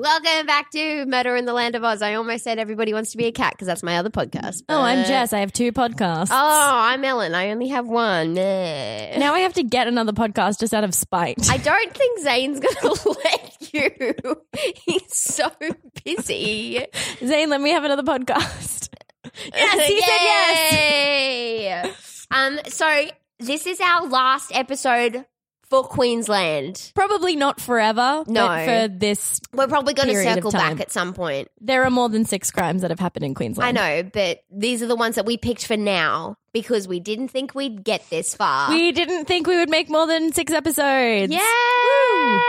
Welcome back to Murder in the Land of Oz. I almost said Everybody Wants to Be a Cat because that's my other podcast. But... Oh, I'm Jess. I have 2 podcasts. Oh, I'm Ellen. I only have 1. Now I have to get another podcast just out of spite. I don't think Zane's going to let you. He's so busy. Zane, let me have another podcast. Yes, he said yes. So this is our last episode for Queensland. Probably not forever. No. But for this we're probably going to circle back at some point. There are more than 6 crimes that have happened in Queensland. I know, but these are the ones that we picked for now because we didn't think we'd get this far. We didn't think we would make more than 6 episodes. Yay! Woo!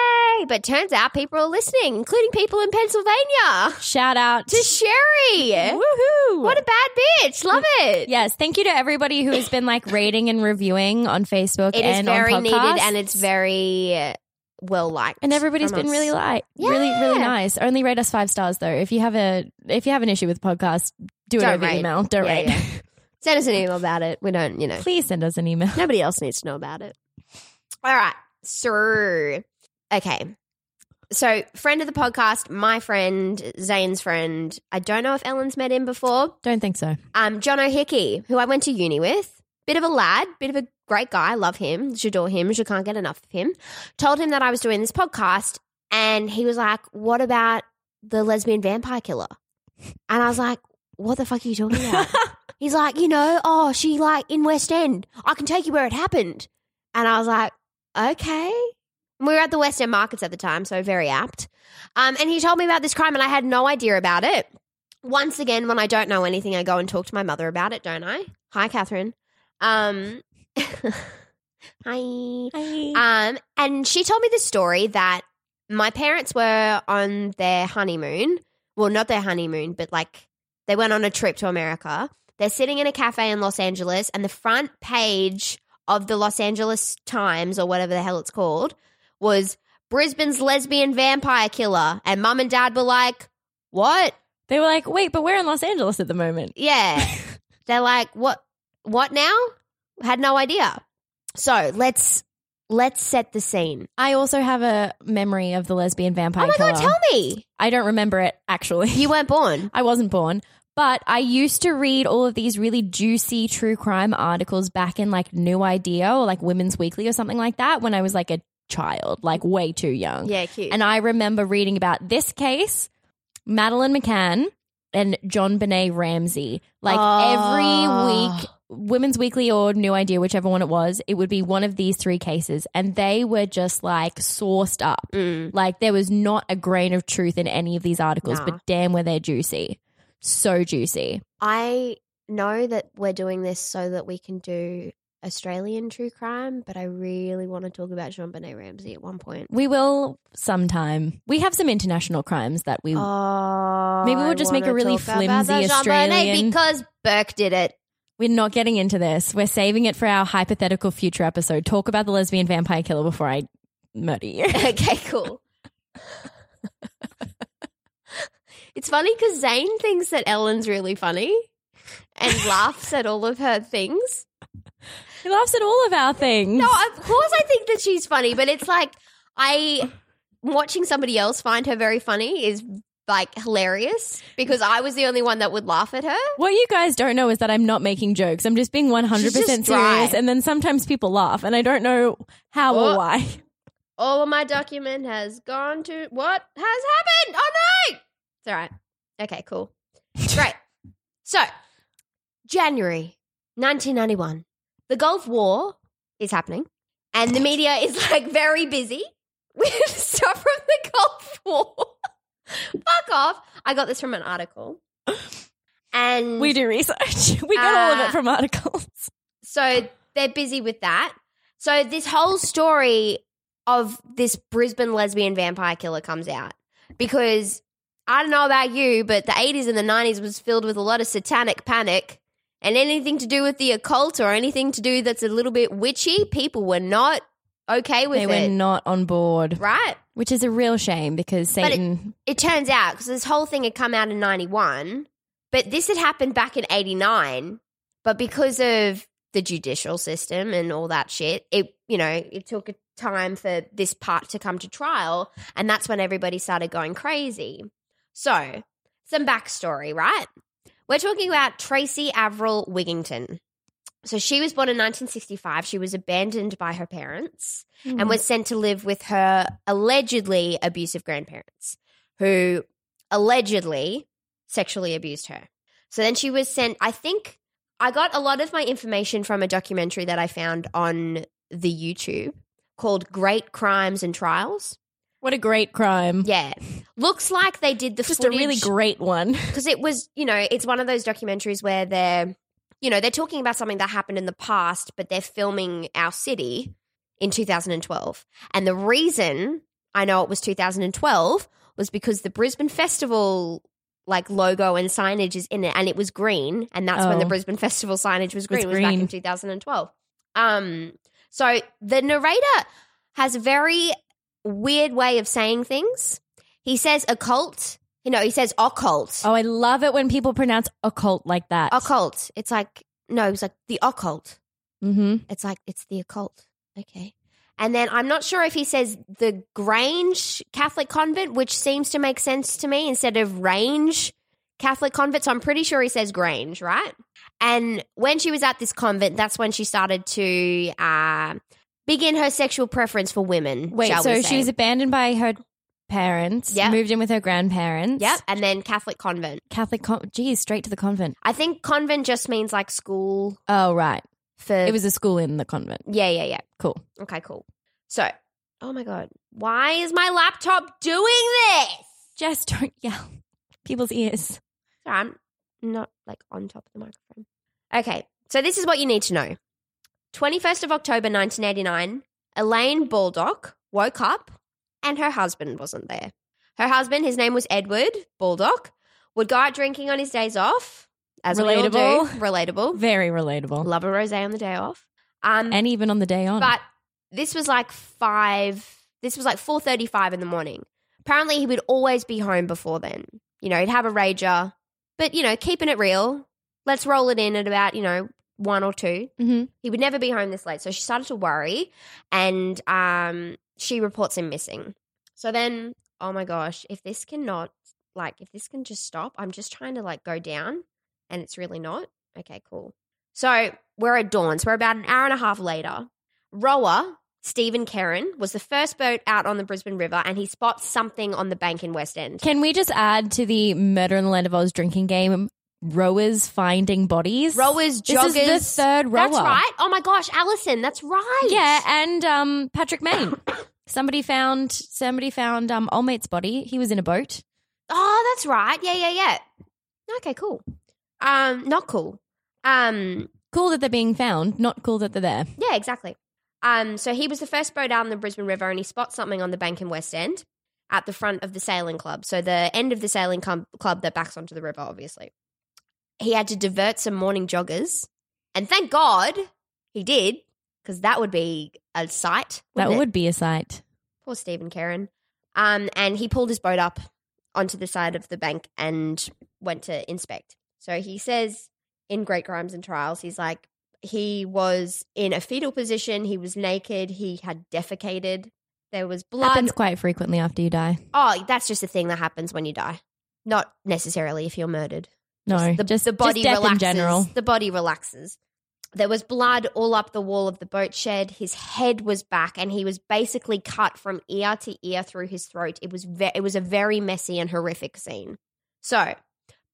But turns out people are listening, including people in Pennsylvania. Shout out to Sherry. Woohoo. What a bad bitch. Love it. Yes. Thank you to everybody who has been like rating and reviewing on Facebook and on podcasts. It is very needed and it's very well liked. And everybody's been really liked. Yeah. Really, really nice. Only rate us 5 stars though. If you have an issue with podcasts, do it over email. Don't rate. Yeah. Send us an email about it. We don't, Please send us an email. Nobody else needs to know about it. All right. So friend of the podcast, my friend, Zane's friend. I don't know if Ellen's met him before. Don't think so. John O'Hickey, who I went to uni with, bit of a lad, bit of a great guy. Love him. Adore him. You can't get enough of him. Told him that I was doing this podcast and he was like, what about the lesbian vampire killer? And I was like, what the fuck are you talking about? He's like, she like in West End. I can take you where it happened. And I was like, okay. We were at the West End markets at the time, so very apt. And he told me about this crime and I had no idea about it. Once again, when I don't know anything, I go and talk to my mother about it, don't I? Hi, Catherine. Hi. And she told me the story that my parents were on their honeymoon. Well, not their honeymoon, but like they went on a trip to America. They're sitting in a cafe in Los Angeles and the front page of the Los Angeles Times or whatever the hell it's called was Brisbane's lesbian vampire killer. And mum and dad were like, what? They were like, wait, but we're in Los Angeles at the moment. Yeah. They're like, what now? Had no idea. So let's set the scene. I also have a memory of the lesbian vampire killer. Oh my God, tell me. I don't remember it actually. You weren't born. I wasn't born. But I used to read all of these really juicy true crime articles back in like New Idea or like Women's Weekly or something like that when I was like a child, like way too young. Yeah, cute. And I remember reading about this case, Madeline McCann and Jean Benet Ramsey. Like every week, Women's Weekly or New Idea, whichever one it would be one of these 3 cases. And they were just like sourced up. Mm. Like there was not a grain of truth in any of these articles, but damn were they juicy. So juicy. I know that we're doing this so that we can do Australian true crime, but I really want to talk about Jean Benet Ramsey at one point. We will sometime. We have some international crimes that we maybe we'll just make a really flimsy Australian. Because Burke did it. We're not getting into this. We're saving it for our hypothetical future episode. Talk about the lesbian vampire killer before I murder you. Okay, cool. It's funny because Zane thinks that Ellen's really funny and laughs at all of her things. He laughs at all of our things. No, of course I think that she's funny, but it's like watching somebody else find her very funny is like hilarious because I was the only one that would laugh at her. What you guys don't know is that I'm not making jokes. I'm just being 100% serious dry. And then sometimes people laugh and I don't know how or why. All of my document has gone to – what has happened? Oh, no. It's all right. Okay, cool. Great. So January 1991, the Gulf War is happening and the media is like very busy with stuff from the Gulf War. Fuck off. I got this from an article. And we do research. We got all of it from articles. So they're busy with that. So this whole story of this Brisbane lesbian vampire killer comes out because I don't know about you, but the 80s and the 90s was filled with a lot of satanic panic and anything to do with the occult or anything to do that's a little bit witchy, people were not okay with it. They were not on board. Right. Which is a real shame because Satan... But it turns out, because this whole thing had come out in 91, but this had happened back in 89, but because of the judicial system and all that shit, it took a time for this part to come to trial, and that's when everybody started going crazy. So some backstory, right? We're talking about Tracy Avril Wiggington. So she was born in 1965. She was abandoned by her parents and was sent to live with her allegedly abusive grandparents who allegedly sexually abused her. So then she was sent – I think I got a lot of my information from a documentary that I found on the YouTube called Great Crimes and Trials. What a great crime. Yeah. Looks like they did the just footage. Just a really great one. Because it was – it's one of those documentaries where they're – they're talking about something that happened in the past, but they're filming our city in 2012. And the reason I know it was 2012 was because the Brisbane Festival logo and signage is in it and it was green. And that's when the Brisbane Festival signage was green. It was back in 2012. So the narrator has a very weird way of saying things. He says occult. He says occult. Oh, I love it when people pronounce occult like that. Occult. It's like, no, it's like the occult. Mm-hmm. It's like, it's the occult. Okay. And then I'm not sure if he says the Grange Catholic Convent, which seems to make sense to me, instead of Range Catholic Convent. So I'm pretty sure he says Grange, right? And when she was at this convent, that's when she started to begin her sexual preference for women. Wait, so she was abandoned by her parents, yep. Moved in with her grandparents. Yep, and then Catholic convent. Geez, straight to the convent. I think convent just means like school. Oh, right. It was a school in the convent. Yeah. Cool. Okay, cool. So, oh my God, why is my laptop doing this? Just don't yell. People's ears. Sorry, I'm not on top of the microphone. Okay, so this is what you need to know. 21st of October 1989, Elaine Baldock woke up. And her husband wasn't there. Her husband, his name was Edward Baldock, would go out drinking on his days off. As relatable. We all do. Relatable. Very relatable. Love a rosé on the day off. And even on the day on. But this was 4:35 in the morning. Apparently he would always be home before then. He'd have a rager. But, keeping it real, let's roll it in at about, 1 or 2. Mm-hmm. He would never be home this late. So she started to worry and she reports him missing. So then, oh my gosh, if this can just stop, I'm just trying to go down and it's really not. Okay, cool. So we're at dawn. So we're about an hour and a half later. Rower, Stephen Kerrin, was the first boat out on the Brisbane River and he spots something on the bank in West End. Can we just add to the Murder in the Land of Oz drinking game? Rowers finding bodies. Rowers, joggers. This is the third rower. That's right. Oh, my gosh, Alison, that's right. Yeah, and Patrick Main. Somebody found old mate's body. He was in a boat. Oh, that's right. Yeah. Okay, cool. Not cool. Cool that they're being found, not cool that they're there. Yeah, exactly. So he was the first boat out on the Brisbane River and he spots something on the bank in West End at the front of the sailing club. So the end of the sailing club that backs onto the river, obviously. He had to divert some morning joggers, and thank God he did, because that would be a sight. Would be a sight. Poor Stephen Kerrin. And he pulled his boat up onto the side of the bank and went to inspect. So he says in Great Crimes and Trials, he's like, he was in a fetal position, he was naked, he had defecated, there was blood. Happens quite frequently after you die. Oh, that's just a thing that happens when you die. Not necessarily if you're murdered. No, just the body just relaxes. In general. The body relaxes. There was blood all up the wall of the boat shed. His head was back, and he was basically cut from ear to ear through his throat. It was a very messy and horrific scene. So,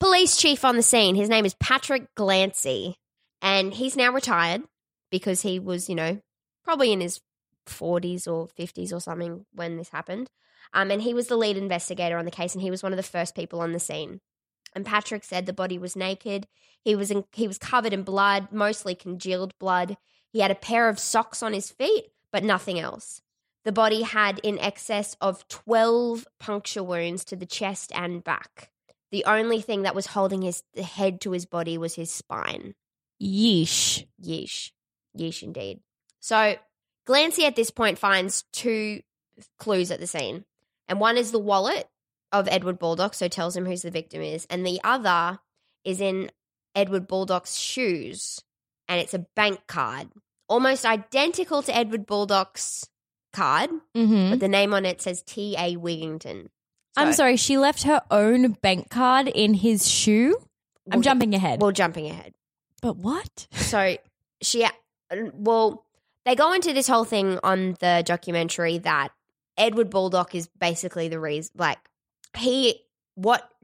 police chief on the scene. His name is Patrick Glancy, and he's now retired because he was, you know, probably in his 40s or 50s or something when this happened. And he was the lead investigator on the case, and he was one of the first people on the scene. And Patrick said the body was naked. He was covered in blood, mostly congealed blood. He had a pair of socks on his feet, but nothing else. The body had in excess of 12 puncture wounds to the chest and back. The only thing that was holding his head to his body was his spine. Yeesh. Yeesh. Yeesh indeed. So Glancy at this point finds two clues at the scene, and one is the wallet of Edward Baldock, so tells him who the victim is, and the other is in Edward Baldock's shoes, and it's a bank card, almost identical to Edward Baldock's card, but the name on it says T.A. Wiggington. So, I'm sorry, she left her own bank card in his shoe? We're jumping ahead. But what? So they go into this whole thing on the documentary that Edward Baldock is basically the reason, like,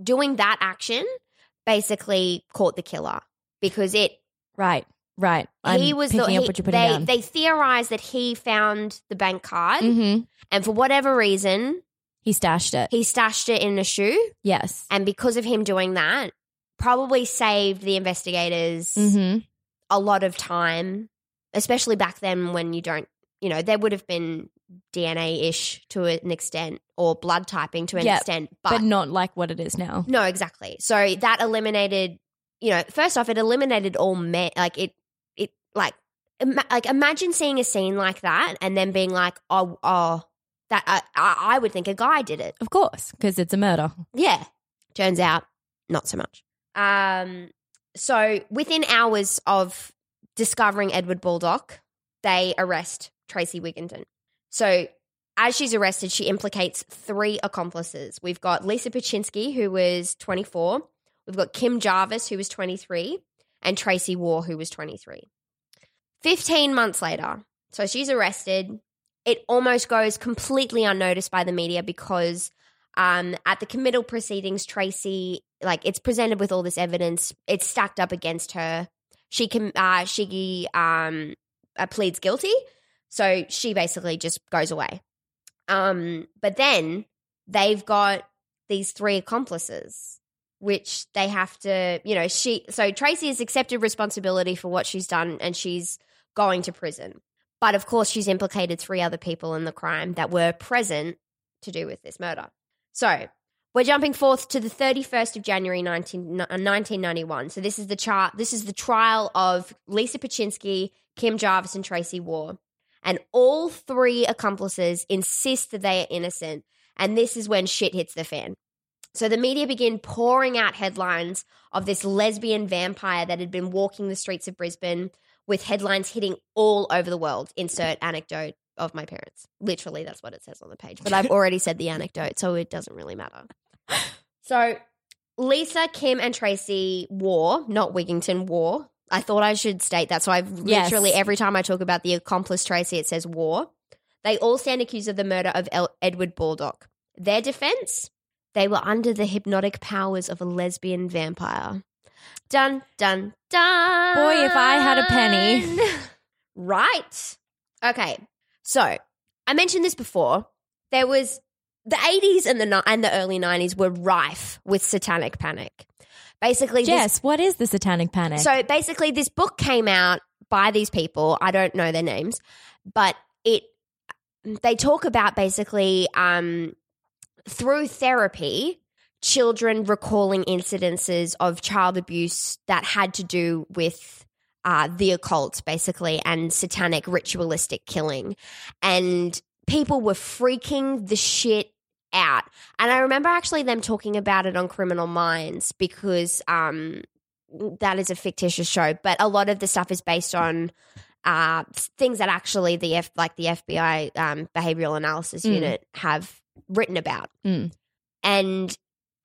doing that action basically caught the killer because it right. They theorized that he found the bank card and for whatever reason he stashed it in a shoe. Yes, and because of him doing that, probably saved the investigators a lot of time, especially back then when you don't, you know, there would have been DNA-ish to an extent, or blood typing to an extent. But not like what it is now. No, exactly. So that eliminated, you know, first off, it eliminated all men. Like imagine seeing a scene like that and then being like, I would think a guy did it. Of course, because it's a murder. Yeah. Turns out, not so much. So within hours of discovering Edward Baldock, they arrest Tracy Wiggington. So as she's arrested, she implicates three accomplices. We've got Lisa Ptaschinski, who was 24. We've got Kim Jarvis, who was 23, and Tracey Waugh, who was 23. 15 months later, so she's arrested. It almost goes completely unnoticed by the media because at the committal proceedings, Tracy, like, it's presented with all this evidence. It's stacked up against her. She pleads guilty. So she basically just goes away. But then they've got these three accomplices, which they have to, you know, so Tracy has accepted responsibility for what she's done and she's going to prison. But of course she's implicated three other people in the crime that were present to do with this murder. So we're jumping forth to the 31st of January 1991. So this is the trial of Lisa Ptaschinski, Kim Jarvis and Tracey Waugh. And all three accomplices insist that they are innocent, and this is when shit hits the fan. So the media begin pouring out headlines of this lesbian vampire that had been walking the streets of Brisbane, with headlines hitting all over the world. Insert anecdote of my parents. Literally, that's what it says on the page. But I've already said the anecdote, so it doesn't really matter. So Lisa, Kim, and Tracey Waugh, not Wiggington, Waugh. I thought I should state that. So I've literally every time I talk about the accomplice Tracy, it says war. They all stand accused of the murder of Edward Baldock. Their defense? They were under the hypnotic powers of a lesbian vampire. Dun, dun, dun. Boy, if I had a penny. Right. Okay. So I mentioned this before. There was the 80s and the early 90s were rife with satanic panic. Basically, Jess, what is the satanic panic? So basically this book came out by these people. I don't know their names, but they talk about basically through therapy, children recalling incidences of child abuse that had to do with the occult basically and satanic ritualistic killing. And people were freaking the shit out. And I remember actually them talking about it on Criminal Minds because that is a fictitious show, but a lot of the stuff is based on things that actually the FBI Behavioural Analysis Unit have written about. And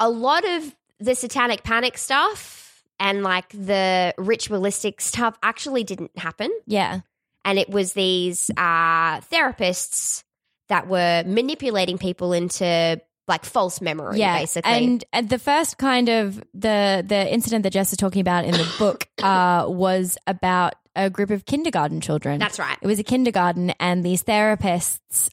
a lot of the satanic panic stuff and like the ritualistic stuff actually didn't happen. Yeah. And it was these therapists that were manipulating people into like false memory, basically. And the first kind of the incident that Jess is talking about in the book was about a group of kindergarten children. That's right. It was a kindergarten, and these therapists,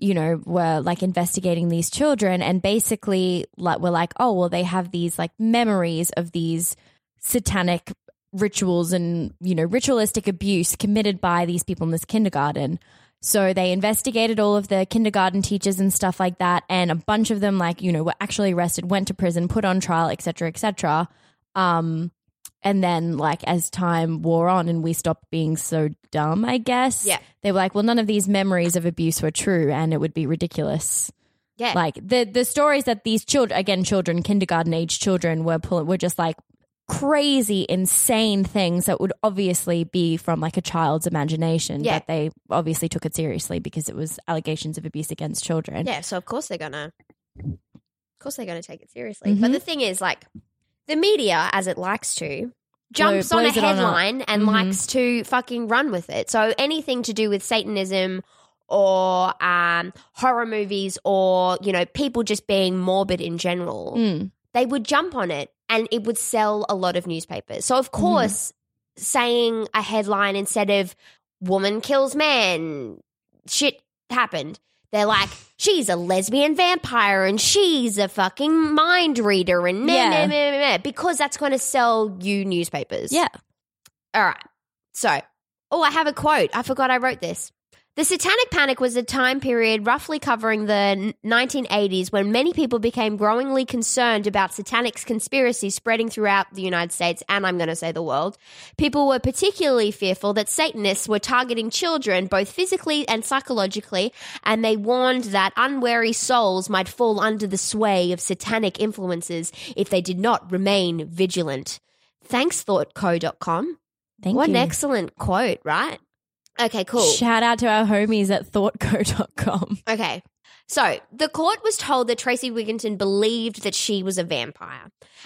were like investigating these children, and basically like were like, oh, well, they have these like memories of these satanic rituals and, ritualistic abuse committed by these people in this kindergarten. So they investigated all of the kindergarten teachers and stuff like that, and a bunch of them were actually arrested, went to prison, put on trial, et cetera, et cetera. And then as time wore on and we stopped being so dumb, I guess, they were like, well, none of these memories of abuse were true and it would be ridiculous. Yeah. Like the stories that these children, again, kindergarten-aged children were just like crazy, insane things that would obviously be from like a child's imagination, but they obviously took it seriously because it was allegations of abuse against children. Yeah, so of course they're gonna take it seriously. Mm-hmm. But the thing is, like, the media, as it likes to, jumps on a headline and likes to fucking run with it. So anything to do with Satanism or horror movies or people just being morbid in general, they would jump on it. And it would sell a lot of newspapers. So, of course, saying a headline instead of woman kills man, shit happened. They're like, she's a lesbian vampire and she's a fucking mind reader and because that's going to sell you newspapers. Yeah. All right. So, I have a quote. I forgot I wrote this. The Satanic Panic was a time period roughly covering the 1980s when many people became growingly concerned about satanic conspiracies spreading throughout the United States and I'm going to say the world. People were particularly fearful that Satanists were targeting children both physically and psychologically, and they warned that unwary souls might fall under the sway of satanic influences if they did not remain vigilant. Thanks, ThoughtCo.com. Thank you. What an excellent quote, right? Okay, cool. Shout out to our homies at thoughtco.com. Okay. So the court was told that Tracy Wiggington believed that she was a vampire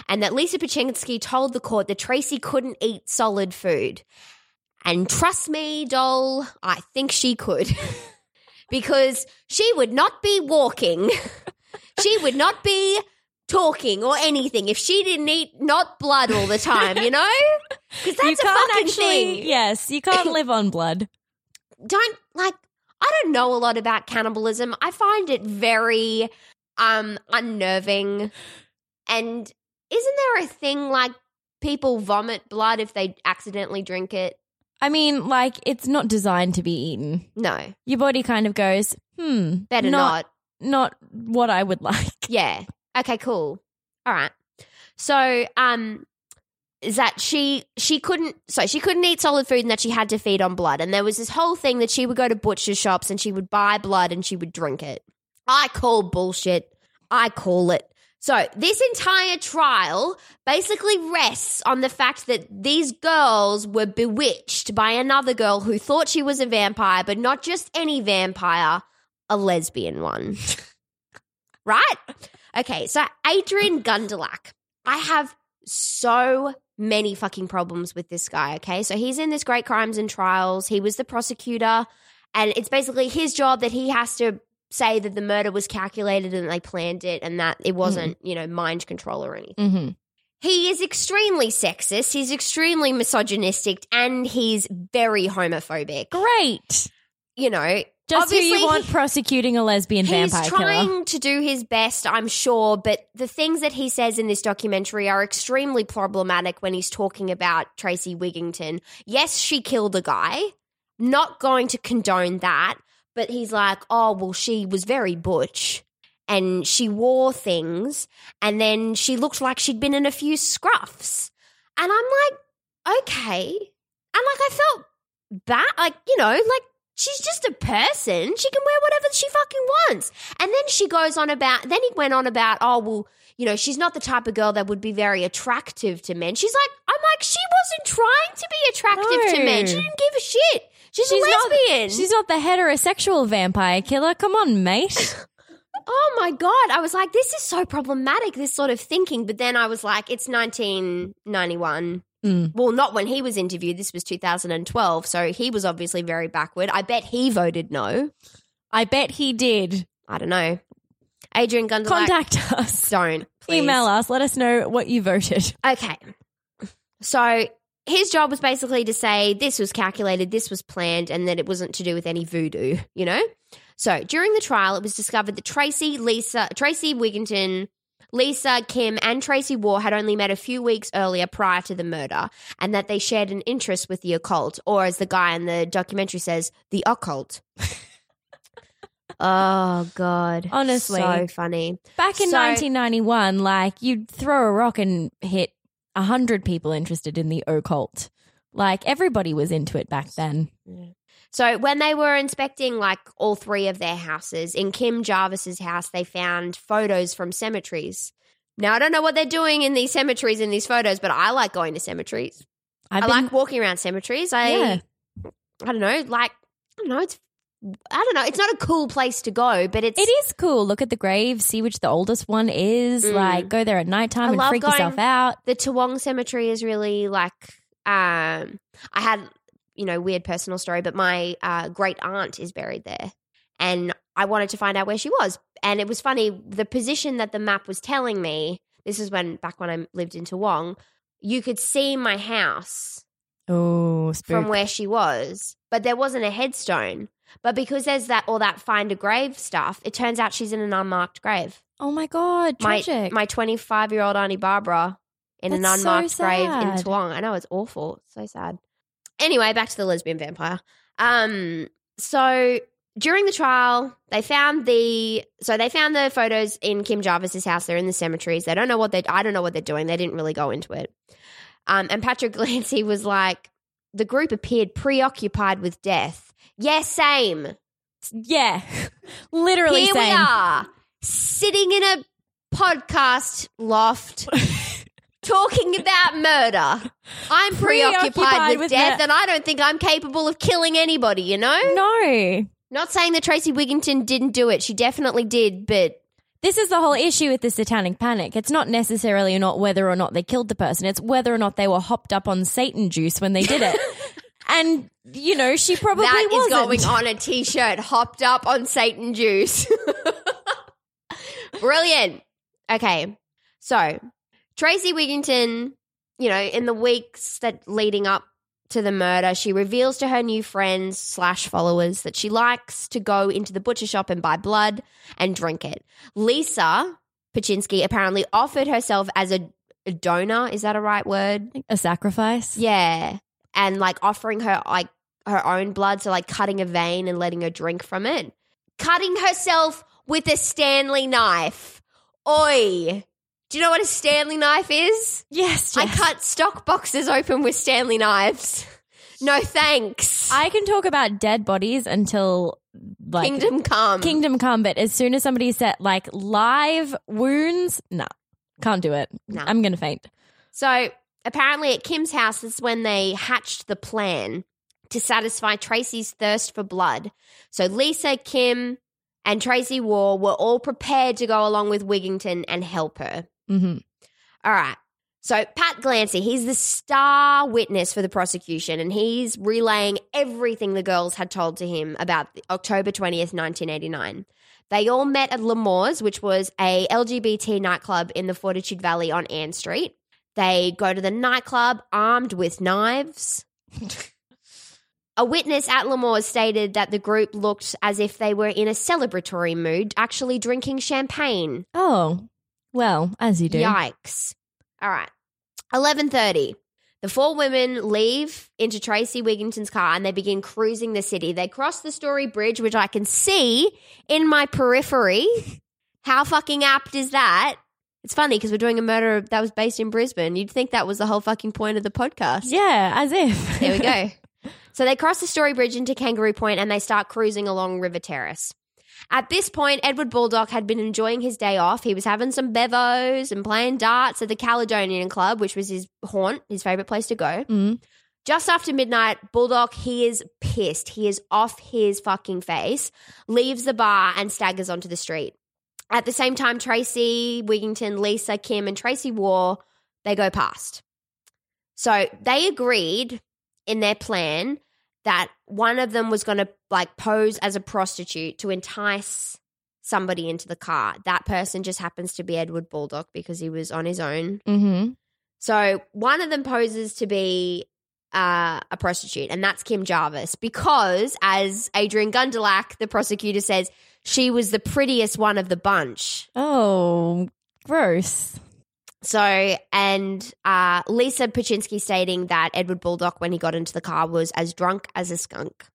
and that Lisa Ptaschinski told the court that Tracy couldn't eat solid food. And trust me, doll, I think she could because she would not be walking. She would not be talking or anything if she didn't eat not blood all the time, Because that's a fucking thing. Yes, you can't live on blood. I don't know a lot about cannibalism. I find it very unnerving. And isn't there a thing like people vomit blood if they accidentally drink it? I mean, it's not designed to be eaten. No. Your body kind of goes, better not. Not what I would like. Yeah. Okay, cool. All right. So, is that she couldn't eat solid food and that she had to feed on blood. And there was this whole thing that she would go to butcher shops and she would buy blood and she would drink it. I call bullshit. I call it. So this entire trial basically rests on the fact that these girls were bewitched by another girl who thought she was a vampire, but not just any vampire, a lesbian one. Right? Okay, so Adrian Gundelach. I have so many fucking problems with this guy, okay? So he's in this Great Crimes and Trials. He was the prosecutor, and it's basically his job that he has to say that the murder was calculated and they planned it and that it wasn't, mind control or anything. Mm-hmm. He is extremely sexist. He's extremely misogynistic, and he's very homophobic. Great. Just obviously, who you want prosecuting a lesbian vampire killer. He's trying to do his best, I'm sure, but the things that he says in this documentary are extremely problematic when he's talking about Tracy Wiggington. Yes, she killed a guy. Not going to condone that, but he's like, oh, well, she was very butch and she wore things and then she looked like she'd been in a few scruffs. And I'm like, okay. And I felt bad, she's just a person. She can wear whatever she fucking wants. And then she goes on about, then he went on about, oh, well, she's not the type of girl that would be very attractive to men. She's like, I'm like, she wasn't trying to be attractive to men. She didn't give a shit. She's a lesbian. She's not the heterosexual vampire killer. Come on, mate. oh my God. I was like, this is so problematic, this sort of thinking. But then I was like, it's 1991. Mm. Well, not when he was interviewed. This was 2012. So he was obviously very backward. I bet he voted no. I bet he did. I don't know. Adrian Gundelach. Contact us. Don't. Please. Email us. Let us know what you voted. Okay. So his job was basically to say this was calculated, this was planned, and that it wasn't to do with any voodoo, you know? So during the trial, it was discovered that Tracy Wiggington, Lisa, Kim, and Tracey Waugh had only met a few weeks earlier prior to the murder, and that they shared an interest with the occult, or as the guy in the documentary says, the occult. Oh, God. Honestly. So funny. Back in 1991, like, you'd throw a rock and hit 100 people interested in the occult. Like, everybody was into it back then. Yeah. So when they were inspecting, like, all three of their houses, in Kim Jarvis's house they found photos from cemeteries. Now, I don't know what they're doing in these cemeteries in these photos, but I like going to cemeteries. I like walking around cemeteries. I don't know. It's not a cool place to go, but it is cool. Look at the graves, see which the oldest one is. Mm. Like, go there at nighttime and freak yourself out. The Toowong Cemetery is really like. I had, you know, weird personal story, but my great aunt is buried there, and I wanted to find out where she was. And it was funny, the position that the map was telling me. This is when I lived in Toowong. You could see my house. Oh, spook. From where she was, but there wasn't a headstone. But because there's all that find a grave stuff, it turns out she's in an unmarked grave. Oh, my God, tragic. My 25-year-old Auntie Barbara in an unmarked grave in Toowong. I know, it's awful. It's so sad. Anyway, back to the lesbian vampire. So during the trial, they found the photos in Kim Jarvis's house. They're in the cemeteries. They don't know what I don't know what they're doing. They didn't really go into it. And Patrick Glancy was like, the group appeared preoccupied with death. Yeah, same. Yeah, literally same. Here we are, sitting in a podcast loft talking about murder. I'm preoccupied with death and I don't think I'm capable of killing anybody, you know? No. Not saying that Tracy Wiggington didn't do it. She definitely did, but... This is the whole issue with the satanic panic. It's not necessarily not whether or not they killed the person. It's whether or not they were hopped up on Satan juice when they did it. And, you know, she probably that wasn't. That is going on a T-shirt, hopped up on Satan juice. Brilliant. Okay. So Tracy Wiggington, you know, in the weeks that leading up to the murder, she reveals to her new friends / followers that she likes to go into the butcher shop and buy blood and drink it. Lisa Ptaschinski apparently offered herself as a donor. Is that a right word? A sacrifice? Yeah. And, like, offering her, like, her own blood, so, like, cutting a vein and letting her drink from it. Cutting herself with a Stanley knife. Oi. Do you know what a Stanley knife is? Yes, Jess. I cut stock boxes open with Stanley knives. No thanks. I can talk about dead bodies until, like, Kingdom come, but as soon as somebody said, like, live wounds, nah, can't do it. Nah. I'm going to faint. So... Apparently at Kim's house is when they hatched the plan to satisfy Tracy's thirst for blood. So Lisa, Kim, and Tracey Waugh were all prepared to go along with Wiggington and help her. Mm-hmm. All right. So Pat Glancy, he's the star witness for the prosecution, and he's relaying everything the girls had told to him about October 20th, 1989. They all met at Lemoore's, which was a LGBT nightclub in the Fortitude Valley on Ann Street. They go to the nightclub armed with knives. A witness at Lemoore's stated that the group looked as if they were in a celebratory mood, actually drinking champagne. Oh, well, as you do. Yikes. All right. 11:30. The four women leave into Tracy Wiggington's car and they begin cruising the city. They cross the Story Bridge, which I can see in my periphery. How fucking apt is that? It's funny because we're doing a murder that was based in Brisbane. You'd think that was the whole fucking point of the podcast. Yeah, as if. There we go. So they cross the Story Bridge into Kangaroo Point and they start cruising along River Terrace. At this point, Edward Baldock had been enjoying his day off. He was having some bevos and playing darts at the Caledonian Club, which was his haunt, his favourite place to go. Mm. Just after midnight, Baldock, he is pissed. He is off his fucking face, leaves the bar and staggers onto the street. At the same time, Tracy Wiggington, Lisa, Kim, and Tracey Waugh, they go past. So they agreed in their plan that one of them was going to like pose as a prostitute to entice somebody into the car. That person just happens to be Edward Baldock because he was on his own. Mm-hmm. So one of them poses to be a prostitute, and that's Kim Jarvis because, as Adrian Gundelach, the prosecutor, says, she was the prettiest one of the bunch. Oh, gross. So, and Lisa Ptaschinski stating that Edward Baldock, when he got into the car, was as drunk as a skunk.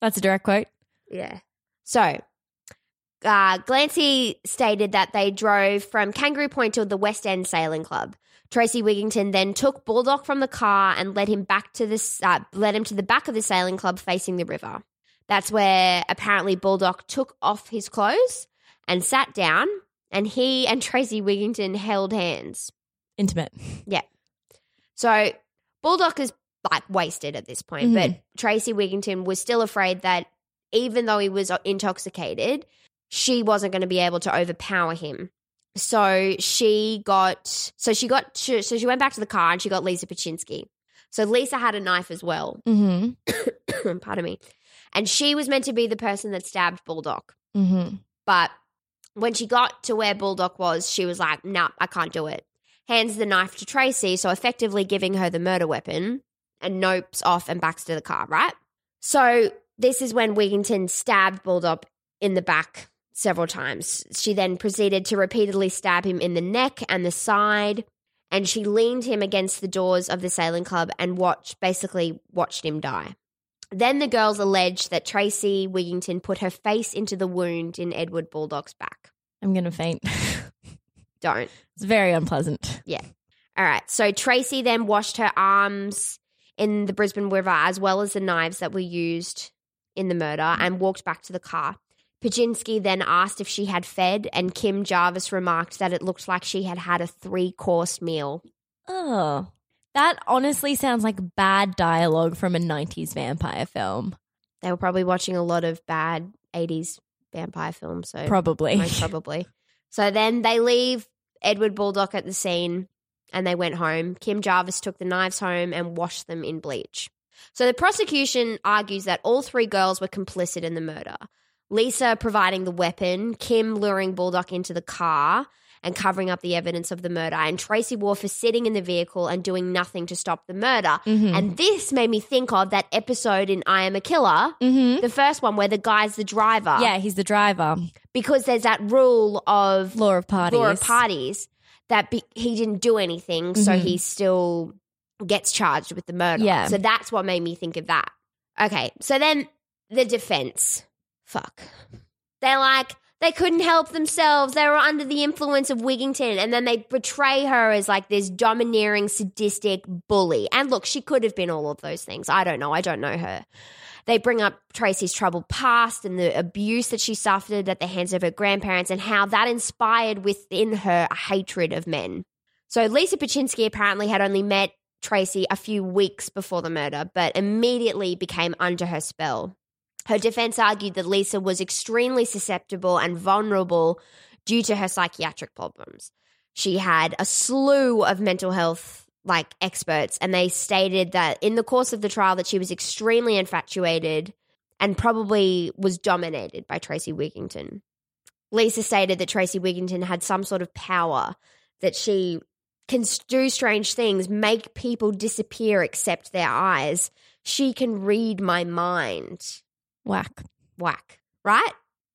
That's a direct quote. Yeah. So, Glancy stated that they drove from Kangaroo Point to the West End Sailing Club. Tracy Wiggington then took Baldock from the car and led him to the back of the sailing club facing the river. That's where apparently Baldock took off his clothes and sat down, and he and Tracy Wiggington held hands. Intimate. Yeah. So Baldock is like wasted at this point, mm-hmm. but Tracy Wiggington was still afraid that even though he was intoxicated, she wasn't going to be able to overpower him. So she went back to the car and she got Lisa Ptaschinski. So Lisa had a knife as well. Mm-hmm. Pardon me. And she was meant to be the person that stabbed Baldock. Mm-hmm. But when she got to where Baldock was, she was like, nah, I can't do it. Hands the knife to Tracy, so effectively giving her the murder weapon, and nopes off and backs to the car, right? So this is when Wiggington stabbed Baldock in the back several times. She then proceeded to repeatedly stab him in the neck and the side, and she leaned him against the doors of the sailing club and basically watched him die. Then the girls alleged that Tracy Wiggington put her face into the wound in Edward Baldock's back. I'm going to faint. Don't. It's very unpleasant. Yeah. All right. So Tracy then washed her arms in the Brisbane River as well as the knives that were used in the murder and walked back to the car. Ptaschinski then asked if she had fed, and Kim Jarvis remarked that it looked like she had had a 3-course meal. Oh. That honestly sounds like bad dialogue from a 90s vampire film. They were probably watching a lot of bad 80s vampire films. So probably. Most probably. So then they leave Edward Baldock at the scene and they went home. Kim Jarvis took the knives home and washed them in bleach. So the prosecution argues that all three girls were complicit in the murder. Lisa providing the weapon, Kim luring Baldock into the car and covering up the evidence of the murder, and Tracey Waugh for sitting in the vehicle and doing nothing to stop the murder. Mm-hmm. And this made me think of that episode in I Am a Killer, mm-hmm. the first one where the guy's the driver. Yeah, he's the driver. Because there's that rule of law of parties that he didn't do anything, mm-hmm. so he still gets charged with the murder. Yeah. So that's what made me think of that. Okay, so then the defense. Fuck. They're like, they couldn't help themselves. They were under the influence of Wiggington, and then they portray her as like this domineering, sadistic bully. And look, she could have been all of those things. I don't know. I don't know her. They bring up Tracy's troubled past and the abuse that she suffered at the hands of her grandparents and how that inspired within her a hatred of men. So Lisa Ptaschinski apparently had only met Tracy a few weeks before the murder, but immediately became under her spell. Her defense argued that Lisa was extremely susceptible and vulnerable due to her psychiatric problems. She had a slew of mental health experts, and they stated that in the course of the trial that she was extremely infatuated and probably was dominated by Tracy Wiggington. Lisa stated that Tracy Wiggington had some sort of power, that she can do strange things, make people disappear except their eyes. She can read my mind. Whack, right?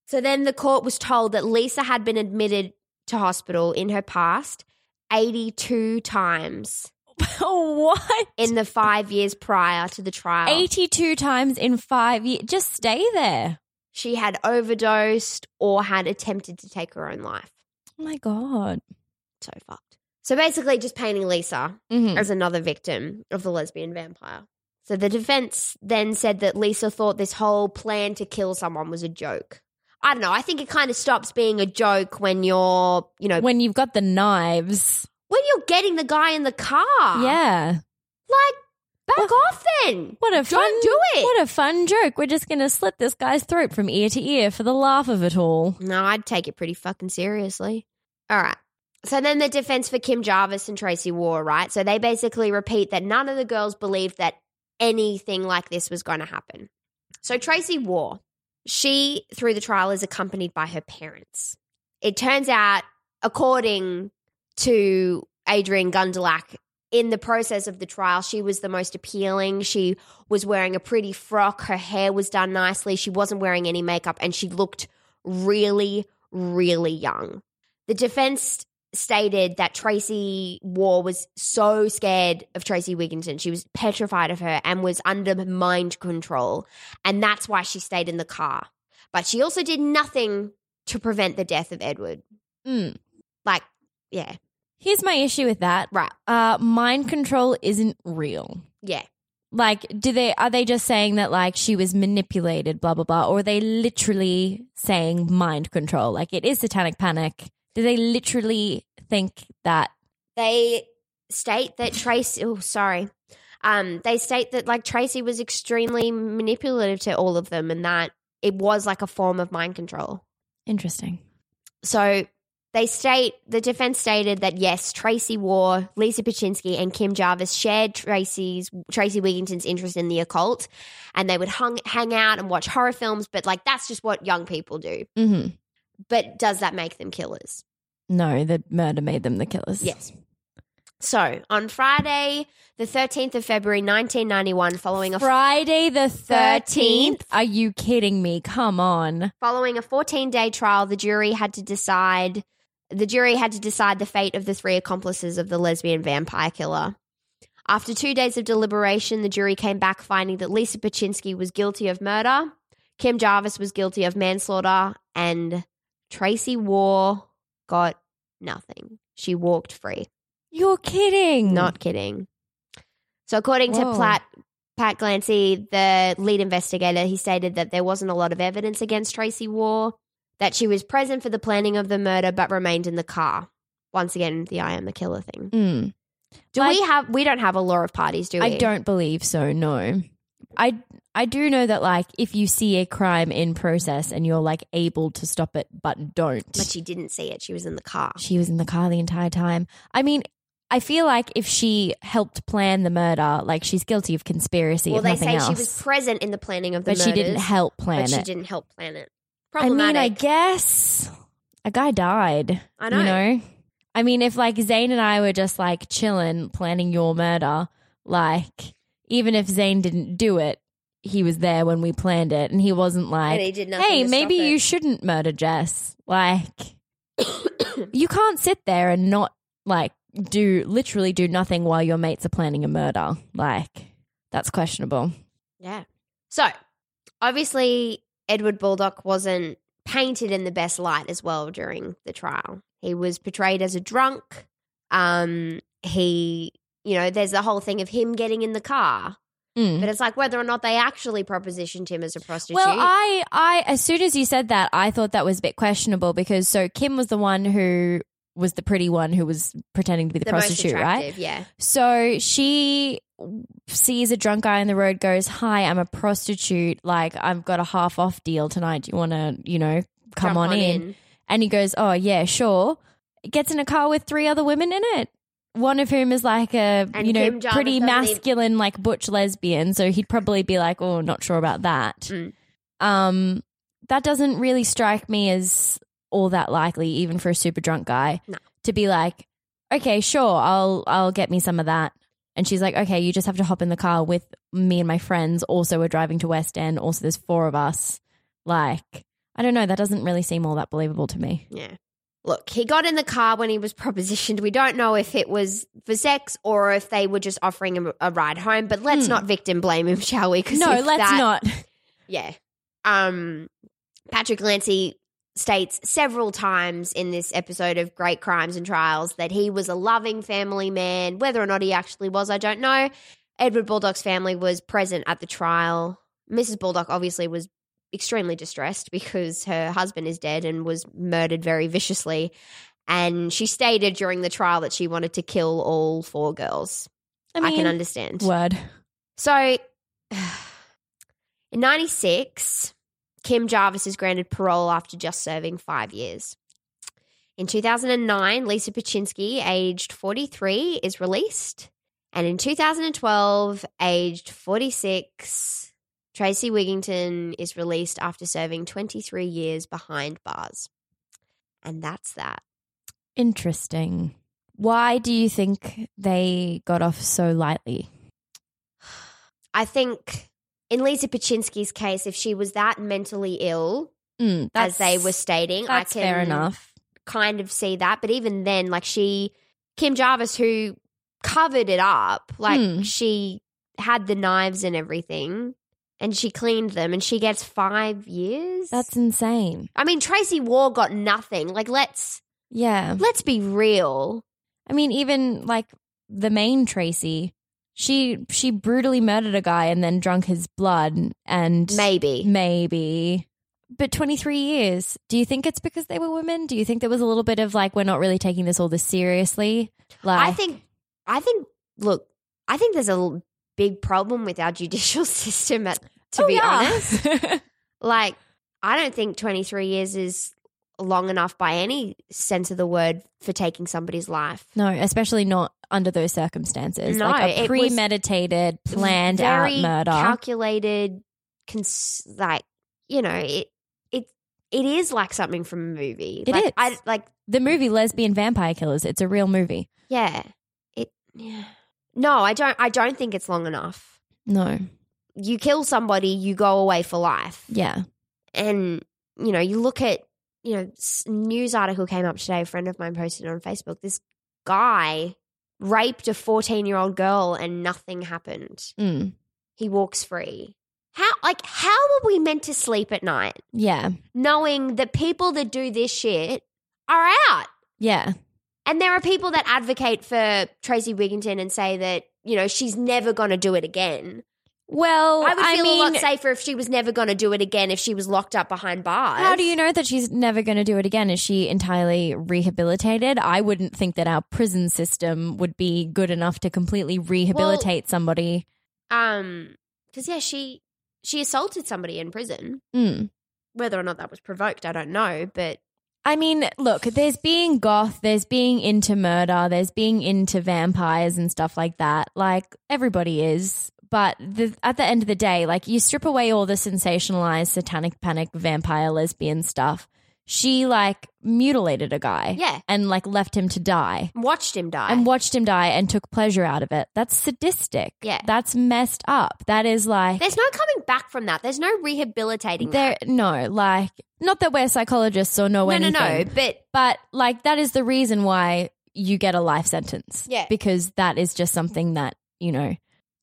So then the court was told that Lisa had been admitted to hospital in her past 82 times. What? In the 5 years prior to the trial. 82 times in 5 years. Just stay there. She had overdosed or had attempted to take her own life. Oh, my God. So fucked. So basically just painting Lisa mm-hmm. as another victim of the lesbian vampire. So the defense then said that Lisa thought this whole plan to kill someone was a joke. I don't know. I think it kind of stops being a joke when you're, when you've got the knives. When you're getting the guy in the car. Yeah. Like, Back off then. Don't do it. What a fun joke. We're just going to slit this guy's throat from ear to ear for the laugh of it all. No, I'd take it pretty fucking seriously. All right. So then the defense for Kim Jarvis and Tracey Waugh, right? So they basically repeat that none of the girls believed that anything like this was going to happen. So Tracey Waugh, she, through the trial, is accompanied by her parents. It turns out, according to Adrian Gundelach, in the process of the trial, she was the most appealing. She was wearing a pretty frock. Her hair was done nicely. She wasn't wearing any makeup, and she looked really, really young. The defense stated that Tracy Waugh was so scared of Tracy Wiggington. She was petrified of her and was under mind control, and that's why she stayed in the car. But she also did nothing to prevent the death of Edward. Mm. Like, yeah. Here's my issue with that. Right. Mind control isn't real. Yeah. Like, are they just saying that, like, she was manipulated, blah, blah, blah, or are they literally saying mind control? Like, it is satanic panic. Do they literally think that? They state that Tracy was extremely manipulative to all of them, and that it was like a form of mind control. Interesting. So the defense stated that, yes, Tracey Waugh, Lisa Ptaschinski and Kim Jarvis shared Tracy Wiggington's interest in the occult, and they would hang out and watch horror films, but, like, that's just what young people do. Mm-hmm. But does that make them killers? No, the murder made them the killers. Yes. So on Friday, the 13th of February, 1991, Friday the 13th? Are you kidding me? Come on. Following a 14-day trial, the jury had to decide the fate of the three accomplices of the lesbian vampire killer. After 2 days of deliberation, the jury came back finding that Lisa Ptaschinski was guilty of murder, Kim Jarvis was guilty of manslaughter, and Tracy Waugh got nothing. She walked free. You're kidding. Not kidding. So according to Pat Glancy, the lead investigator, he stated that there wasn't a lot of evidence against Tracy Waugh, that she was present for the planning of the murder but remained in the car. Once again, the I am the killer thing. Mm. We don't have a law of parties, do we? I don't believe so, no. I do know that, like, if you see a crime in process and you're, like, able to stop it but don't. But she didn't see it. She was in the car. She was in the car the entire time. I mean, I feel like if she helped plan the murder, like, she's guilty of conspiracy if nothing else. Well, they say she was present in the planning of the murders. But she didn't help plan it. Problematic. I mean, I guess a guy died. I know. You know? I mean, if, like, Zane and I were just, like, chilling, planning your murder, like, even if Zane didn't do it, he was there when we planned it, and he wasn't like, hey, maybe you shouldn't murder Jess. Like, you can't sit there and not, like, do nothing while your mates are planning a murder. Like, that's questionable. Yeah. So obviously Edward Baldock wasn't painted in the best light as well during the trial. He was portrayed as a drunk. There's the whole thing of him getting in the car. Mm. But it's like whether or not they actually propositioned him as a prostitute. Well, I as soon as you said that, I thought that was a bit questionable because so Kim was the one who was the pretty one who was pretending to be the prostitute, right? Yeah. So she sees a drunk guy on the road, goes, "Hi, I'm a prostitute. Like, I've got a half off deal tonight. Do you want to, you know, come on in?" And he goes, "Oh yeah, sure." Gets in a car with three other women in it. One of whom is like a, and you know, pretty masculine, like butch lesbian. So he'd probably be like, oh, not sure about that. Mm. That doesn't really strike me as all that likely, even for a super drunk guy, to be like, okay, sure, I'll get me some of that. And she's like, okay, you just have to hop in the car with me and my friends. Also, we're driving to West End. Also, there's four of us. Like, I don't know. That doesn't really seem all that believable to me. Yeah. Look, he got in the car when he was propositioned. We don't know if it was for sex or if they were just offering him a ride home, but let's not victim blame him, shall we? No, let's not. Yeah. Patrick Glancy states several times in this episode of Great Crimes and Trials that he was a loving family man. Whether or not he actually was, I don't know. Edward Baldock's family was present at the trial. Mrs. Baldock obviously was extremely distressed because her husband is dead and was murdered very viciously, and she stated during the trial that she wanted to kill all four girls. I mean, I can understand. Word. So in 96, Kim Jarvis is granted parole after just serving 5 years. In 2009, Lisa Ptaschinski, aged 43, is released. And in 2012, aged 46, Tracy Wiggington is released after serving 23 years behind bars. And that's that. Interesting. Why do you think they got off so lightly? I think in Lisa Ptaschinski's case, if she was that mentally ill, as they were stating, I can fair enough. Kind of see that. But even then, like Kim Jarvis, who covered it up, like she had the knives and everything. And she cleaned them and she gets 5 years. That's insane. I mean, Tracey Waugh got nothing. Like, let's be real. I mean, even like the main Tracy, she brutally murdered a guy and then drunk his blood and maybe. But 23 years. Do you think it's because they were women? Do you think there was a little bit of like, we're not really taking this all this seriously? Like, I think there's a big problem with our judicial system, to be honest. Like, I don't think 23 years is long enough by any sense of the word for taking somebody's life. No, especially not under those circumstances. No, like a premeditated, planned out murder. Calculated, it is like something from a movie. It is. Like the movie Lesbian Vampire Killers. It's a real movie. Yeah. Yeah. No, I don't think it's long enough. No. You kill somebody, you go away for life. Yeah. And, you know, you look at, you know, news article came up today, a friend of mine posted it on Facebook. This guy raped a 14-year-old girl and nothing happened. Mm. He walks free. How are we meant to sleep at night? Yeah. Knowing that people that do this shit are out. Yeah. And there are people that advocate for Tracy Wiggington and say that, you know, she's never going to do it again. Well, I would feel a lot safer if she was never going to do it again, if she was locked up behind bars. How do you know that she's never going to do it again? Is she entirely rehabilitated? I wouldn't think that our prison system would be good enough to completely rehabilitate somebody. Because, yeah, she assaulted somebody in prison. Mm. Whether or not that was provoked, I don't know, but. I mean, look, there's being goth, there's being into murder, there's being into vampires and stuff like that. Like, everybody is. But at the end of the day, like, you strip away all the sensationalized satanic panic vampire lesbian stuff. She, like, mutilated a guy. Yeah. And, like, left him to die. Watched him die and took pleasure out of it. That's sadistic. Yeah. That's messed up. That is, like... There's no coming back from that. There's no rehabilitating that. No, like, not that we're psychologists or know anything. No, But, like, that is the reason why you get a life sentence. Yeah. Because that is just something that, you know,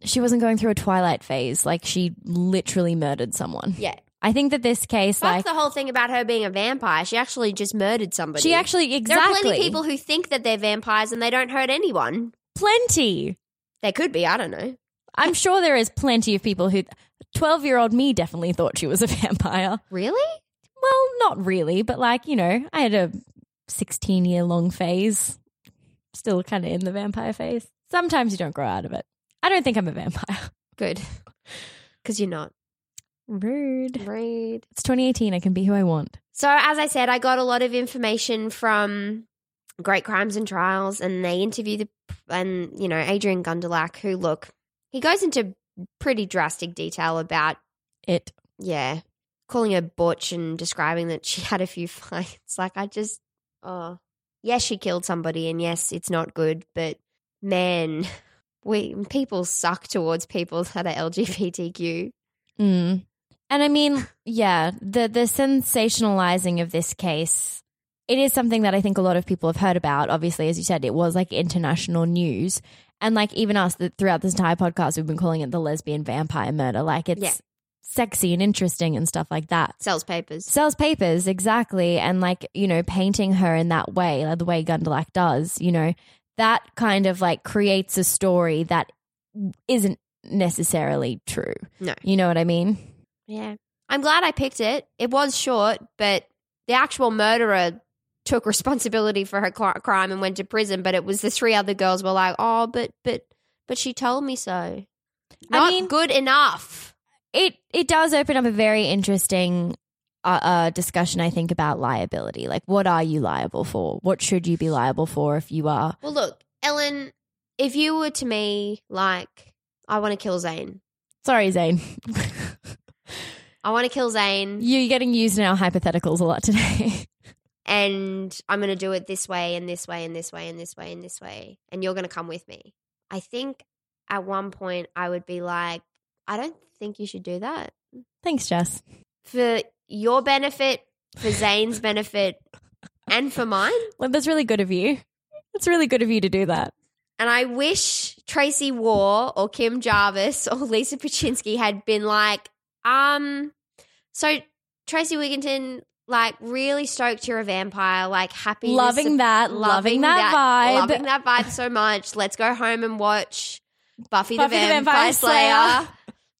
she wasn't going through a twilight phase. Like, she literally murdered someone. Yeah. I think that this case, that's the whole thing about her being a vampire. She actually just murdered somebody. Exactly. There are plenty of people who think that they're vampires and they don't hurt anyone. Plenty. There could be, I don't know. I'm sure there is plenty of people who, 12-year-old me definitely thought she was a vampire. Really? Well, not really, but like, you know, I had a 16-year long phase, still kind of in the vampire phase. Sometimes you don't grow out of it. I don't think I'm a vampire. Good. Because you're not. Rude. It's 2018. I can be who I want. So as I said, I got a lot of information from Great Crimes and Trials, and they interview Adrian Gundelach, who, look, he goes into pretty drastic detail about it. Yeah. Calling her butch and describing that she had a few fights. Like, yes, she killed somebody and yes, it's not good, but man, people suck towards people that are LGBTQ. Mm. And I mean, yeah, the sensationalizing of this case, it is something that I think a lot of people have heard about. Obviously, as you said, it was like international news. And like even us throughout this entire podcast, we've been calling it the lesbian vampire murder. Like it's sexy and interesting and stuff like that. Sells papers, exactly. And like, you know, painting her in that way, like the way Gundelach does, you know, that kind of like creates a story that isn't necessarily true. No. You know what I mean? Yeah. I'm glad I picked it. It was short, but the actual murderer took responsibility for her crime and went to prison, but it was the three other girls were like, oh, but she told me so. Not good enough. It does open up a very interesting discussion, I think, about liability. Like, what are you liable for? What should you be liable for if you are? Well, look, Ellen, if you were to me like, I want to kill Zane. Sorry, Zane. I want to kill Zane. You're getting used in our hypotheticals a lot today. And I'm going to do it this way and this way and this way and this way and this way. And you're going to come with me. I think at one point I would be like, I don't think you should do that. Thanks, Jess. For your benefit, for Zane's benefit, and for mine. Well, that's really good of you. It's really good of you to do that. And I wish Tracey Waugh or Kim Jarvis or Lisa Ptaschinski had been like, so Tracy Wiggington, like, really stoked you're a vampire, like, happy. Loving that vibe. Loving that vibe so much. Let's go home and watch Buffy the Vampire Slayer.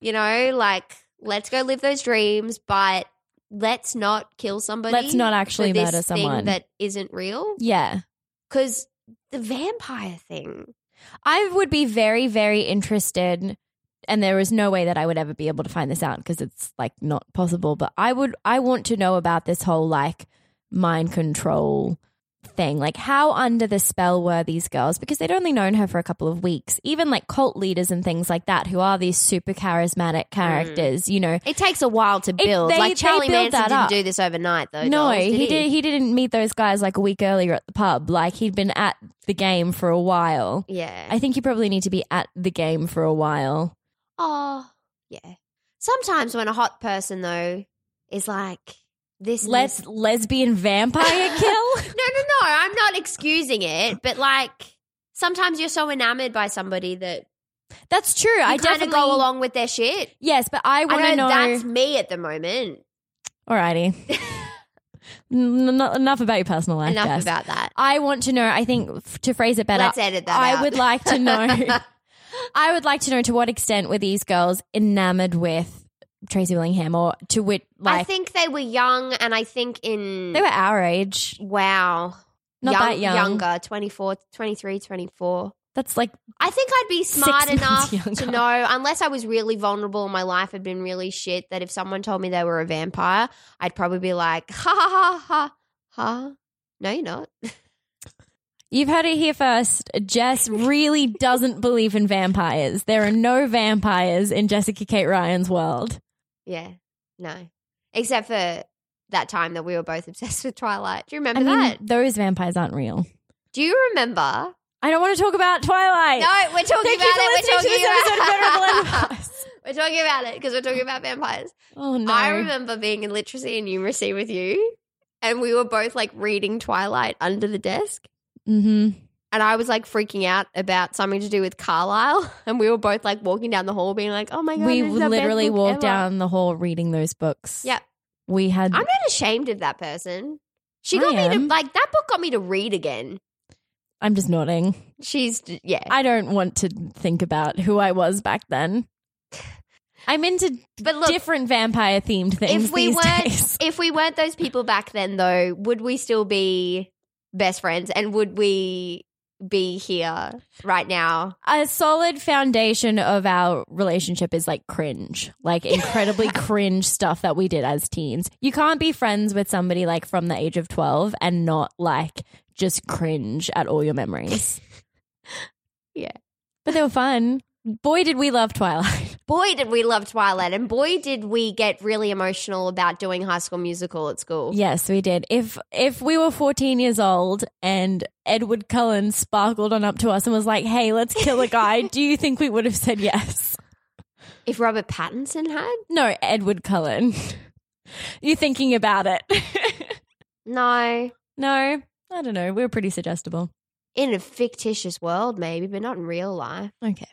You know, like, let's go live those dreams, but let's not kill somebody. Let's not actually murder someone that isn't real. Yeah. Because the vampire thing. I would be very, very interested, and there is no way that I would ever be able to find this out because it's, like, not possible, but I want to know about this whole, like, mind control thing. Like, how under the spell were these girls? Because they'd only known her for a couple of weeks. Even, like, cult leaders and things like that who are these super charismatic characters, you know. It takes a while to build. Charlie Manson didn't do this overnight, though. No, he didn't meet those guys, like, a week earlier at the pub. Like, he'd been at the game for a while. Yeah. I think you probably need to be at the game for a while. Oh, yeah. Sometimes when a hot person, though, is like this. Lesbian vampire kill? No. I'm not excusing it. But, like, sometimes you're so enamored by somebody that. That's true. I definitely go along with their shit. Yes, but I want to know. That's me at the moment. Alrighty. Enough about your personal life, Enough Jess. About that. I want to know, I think, to phrase it better. Let's edit that out. I would like to know. I would like to know to what extent were these girls enamored with Tracy Willingham or to which, like. I think they were young and I think in. They were our age. Wow. Not that young. Younger, 24, 23, 24. That's like. I think I'd be smart enough to know, unless I was really vulnerable and my life had been really shit, that if someone told me they were a vampire, I'd probably be like, ha, ha, ha, ha. No, you're not. You've heard it here first. Jess really doesn't believe in vampires. There are no vampires in Jessica Kate Ryan's world. Yeah, no. Except for that time that we were both obsessed with Twilight. Do you remember that? Those vampires aren't real. Do you remember? I don't want to talk about Twilight. No, we're talking about it. We're talking about it because we're talking about vampires. Oh, no. I remember being in literacy and numeracy with you and we were both like reading Twilight under the desk. Mm-hmm. And I was like freaking out about something to do with Carlisle, and we were both like walking down the hall, being like, "Oh my god!" We literally walked down the hall reading those books. Yep, we had. I'm not ashamed of that person. She got me to like that book. Got me to read again. I'm just nodding. Yeah. I don't want to think about who I was back then. I'm into different vampire themed things. If we weren't those people back then, though, would we still be best friends, and would we be here right now? A solid foundation of our relationship is like cringe, like incredibly cringe stuff that we did as teens. You can't be friends with somebody like from the age of 12 and not like just cringe at all your memories. Yeah. But they were fun. Boy, did we love Twilight. Boy, did we love Twilight. And boy, did we get really emotional about doing High School Musical at school. Yes, we did. If we were 14 years old and Edward Cullen sparkled on up to us and was like, hey, let's kill a guy, do you think we would have said yes? If Robert Pattinson had? No, Edward Cullen. You're thinking about it. No. I don't know. We were pretty suggestible. In a fictitious world, maybe, but not in real life. Okay.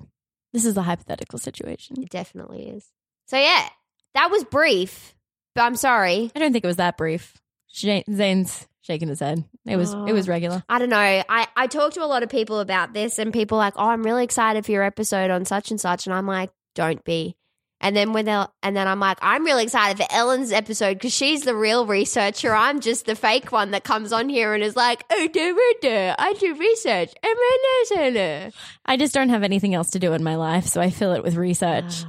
This is a hypothetical situation. It definitely is. So, yeah, that was brief, but I'm sorry. I don't think it was that brief. Zane's shaking his head. It was regular. I don't know. I talked to a lot of people about this and people are like, oh, I'm really excited for your episode on such and such. And I'm like, don't be. And then I'm like, I'm really excited for Ellen's episode because she's the real researcher. I'm just the fake one that comes on here and is like, I do research. I just don't have anything else to do in my life, so I fill it with research.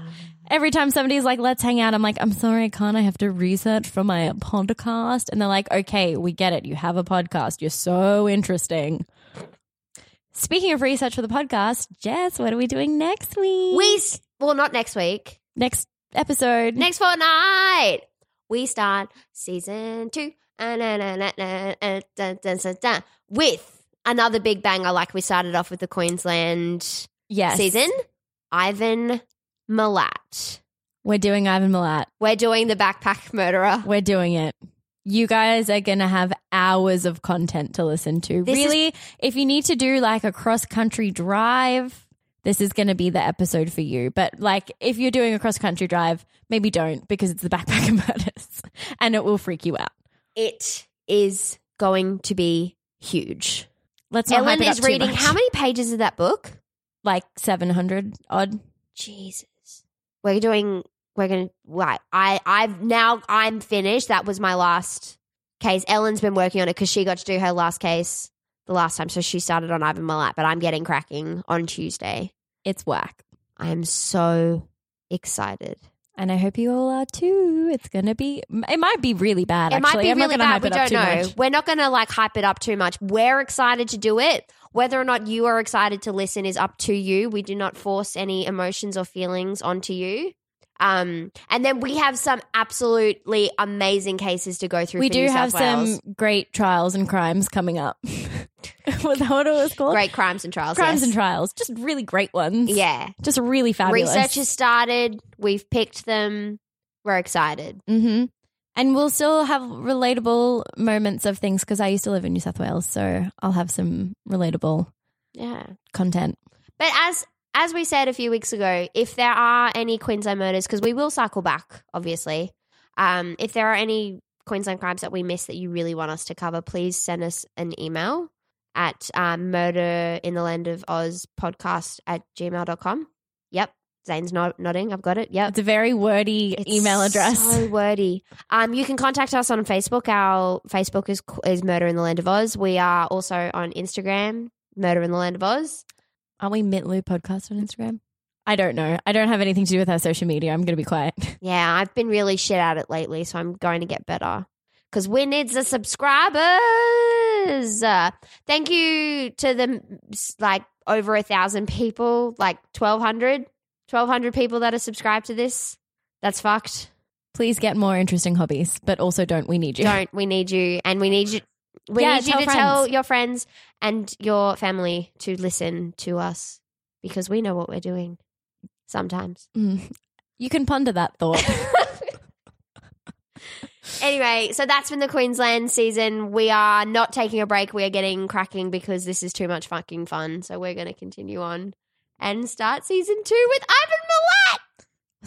Every time somebody's like, let's hang out, I'm like, I'm sorry, I can't. I have to research for my podcast. And they're like, okay, we get it. You have a podcast. You're so interesting. Speaking of research for the podcast, Jess, what are we doing next week? Well, not next week. Next episode. Next fortnight. We start season 2 with another big banger like we started off with the Queensland season. Ivan Milat. We're doing Ivan Milat. We're doing the Backpack Murderer. We're doing it. You guys are going to have hours of content to listen to. If you need to do like a cross-country drive, this is going to be the episode for you. But like if you're doing a cross-country drive, maybe don't, because it's the Backpacker Murders and it will freak you out. It is going to be huge. Let's not hype it up too much. Ellen is reading, how many pages of that book? Like 700 odd. Jesus. I'm finished. That was my last case. Ellen's been working on it because she got to do her last case the last time, so she started on Ivan Milat, but I'm getting cracking on Tuesday. It's whack. I am so excited. And I hope you all are too. It's going to be – it might be really bad, actually. It might be really bad. We don't know. We're not going to like hype it up too much. We're excited to do it. Whether or not you are excited to listen is up to you. We do not force any emotions or feelings onto you. And then we have some absolutely amazing cases to go through. We do have some great trials and crimes coming up. Was that what it was called? Great Crimes and Trials. And Trials. Just really great ones. Yeah. Just really fabulous. Research has started. We've picked them. We're excited. Mm-hmm. And we'll still have relatable moments of things because I used to live in New South Wales, so I'll have some relatable content. But as we said a few weeks ago, if there are any Queensland murders, because we will cycle back, obviously, if there are any Queensland crimes that we miss that you really want us to cover, please send us an email at murderinthelandofozpodcast@gmail.com. Yep. Zane's nodding. I've got it. Yep. It's a very wordy email address. So wordy. You can contact us on Facebook. Our Facebook is Murder in the Land of Oz. We are also on Instagram, Murder in the Land of Oz. Aren't we Mintloo Podcast on Instagram? I don't know. I don't have anything to do with our social media. I'm going to be quiet. Yeah, I've been really shit at it lately, so I'm going to get better because we need the subscribers. Thank you to the like over 1,000 people, like 1,200 people that are subscribed to this. That's fucked. Please get more interesting hobbies, but also don't. We need you. Don't. We need you, and we need you. We need you to tell your friends and your family to listen to us because we know what we're doing sometimes. Mm. You can ponder that thought. Anyway, so that's been the Queensland season. We are not taking a break. We are getting cracking because this is too much fucking fun. So we're going to continue on and start season 2 with Ivan Milat.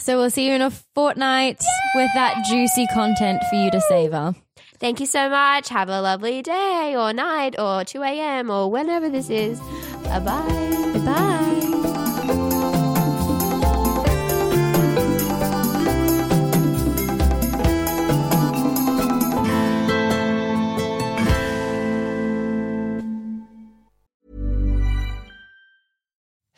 So we'll see you in a fortnight with that juicy content for you to savour. Thank you so much. Have a lovely day or night or 2 a.m. or whenever this is. Bye-bye. Bye-bye.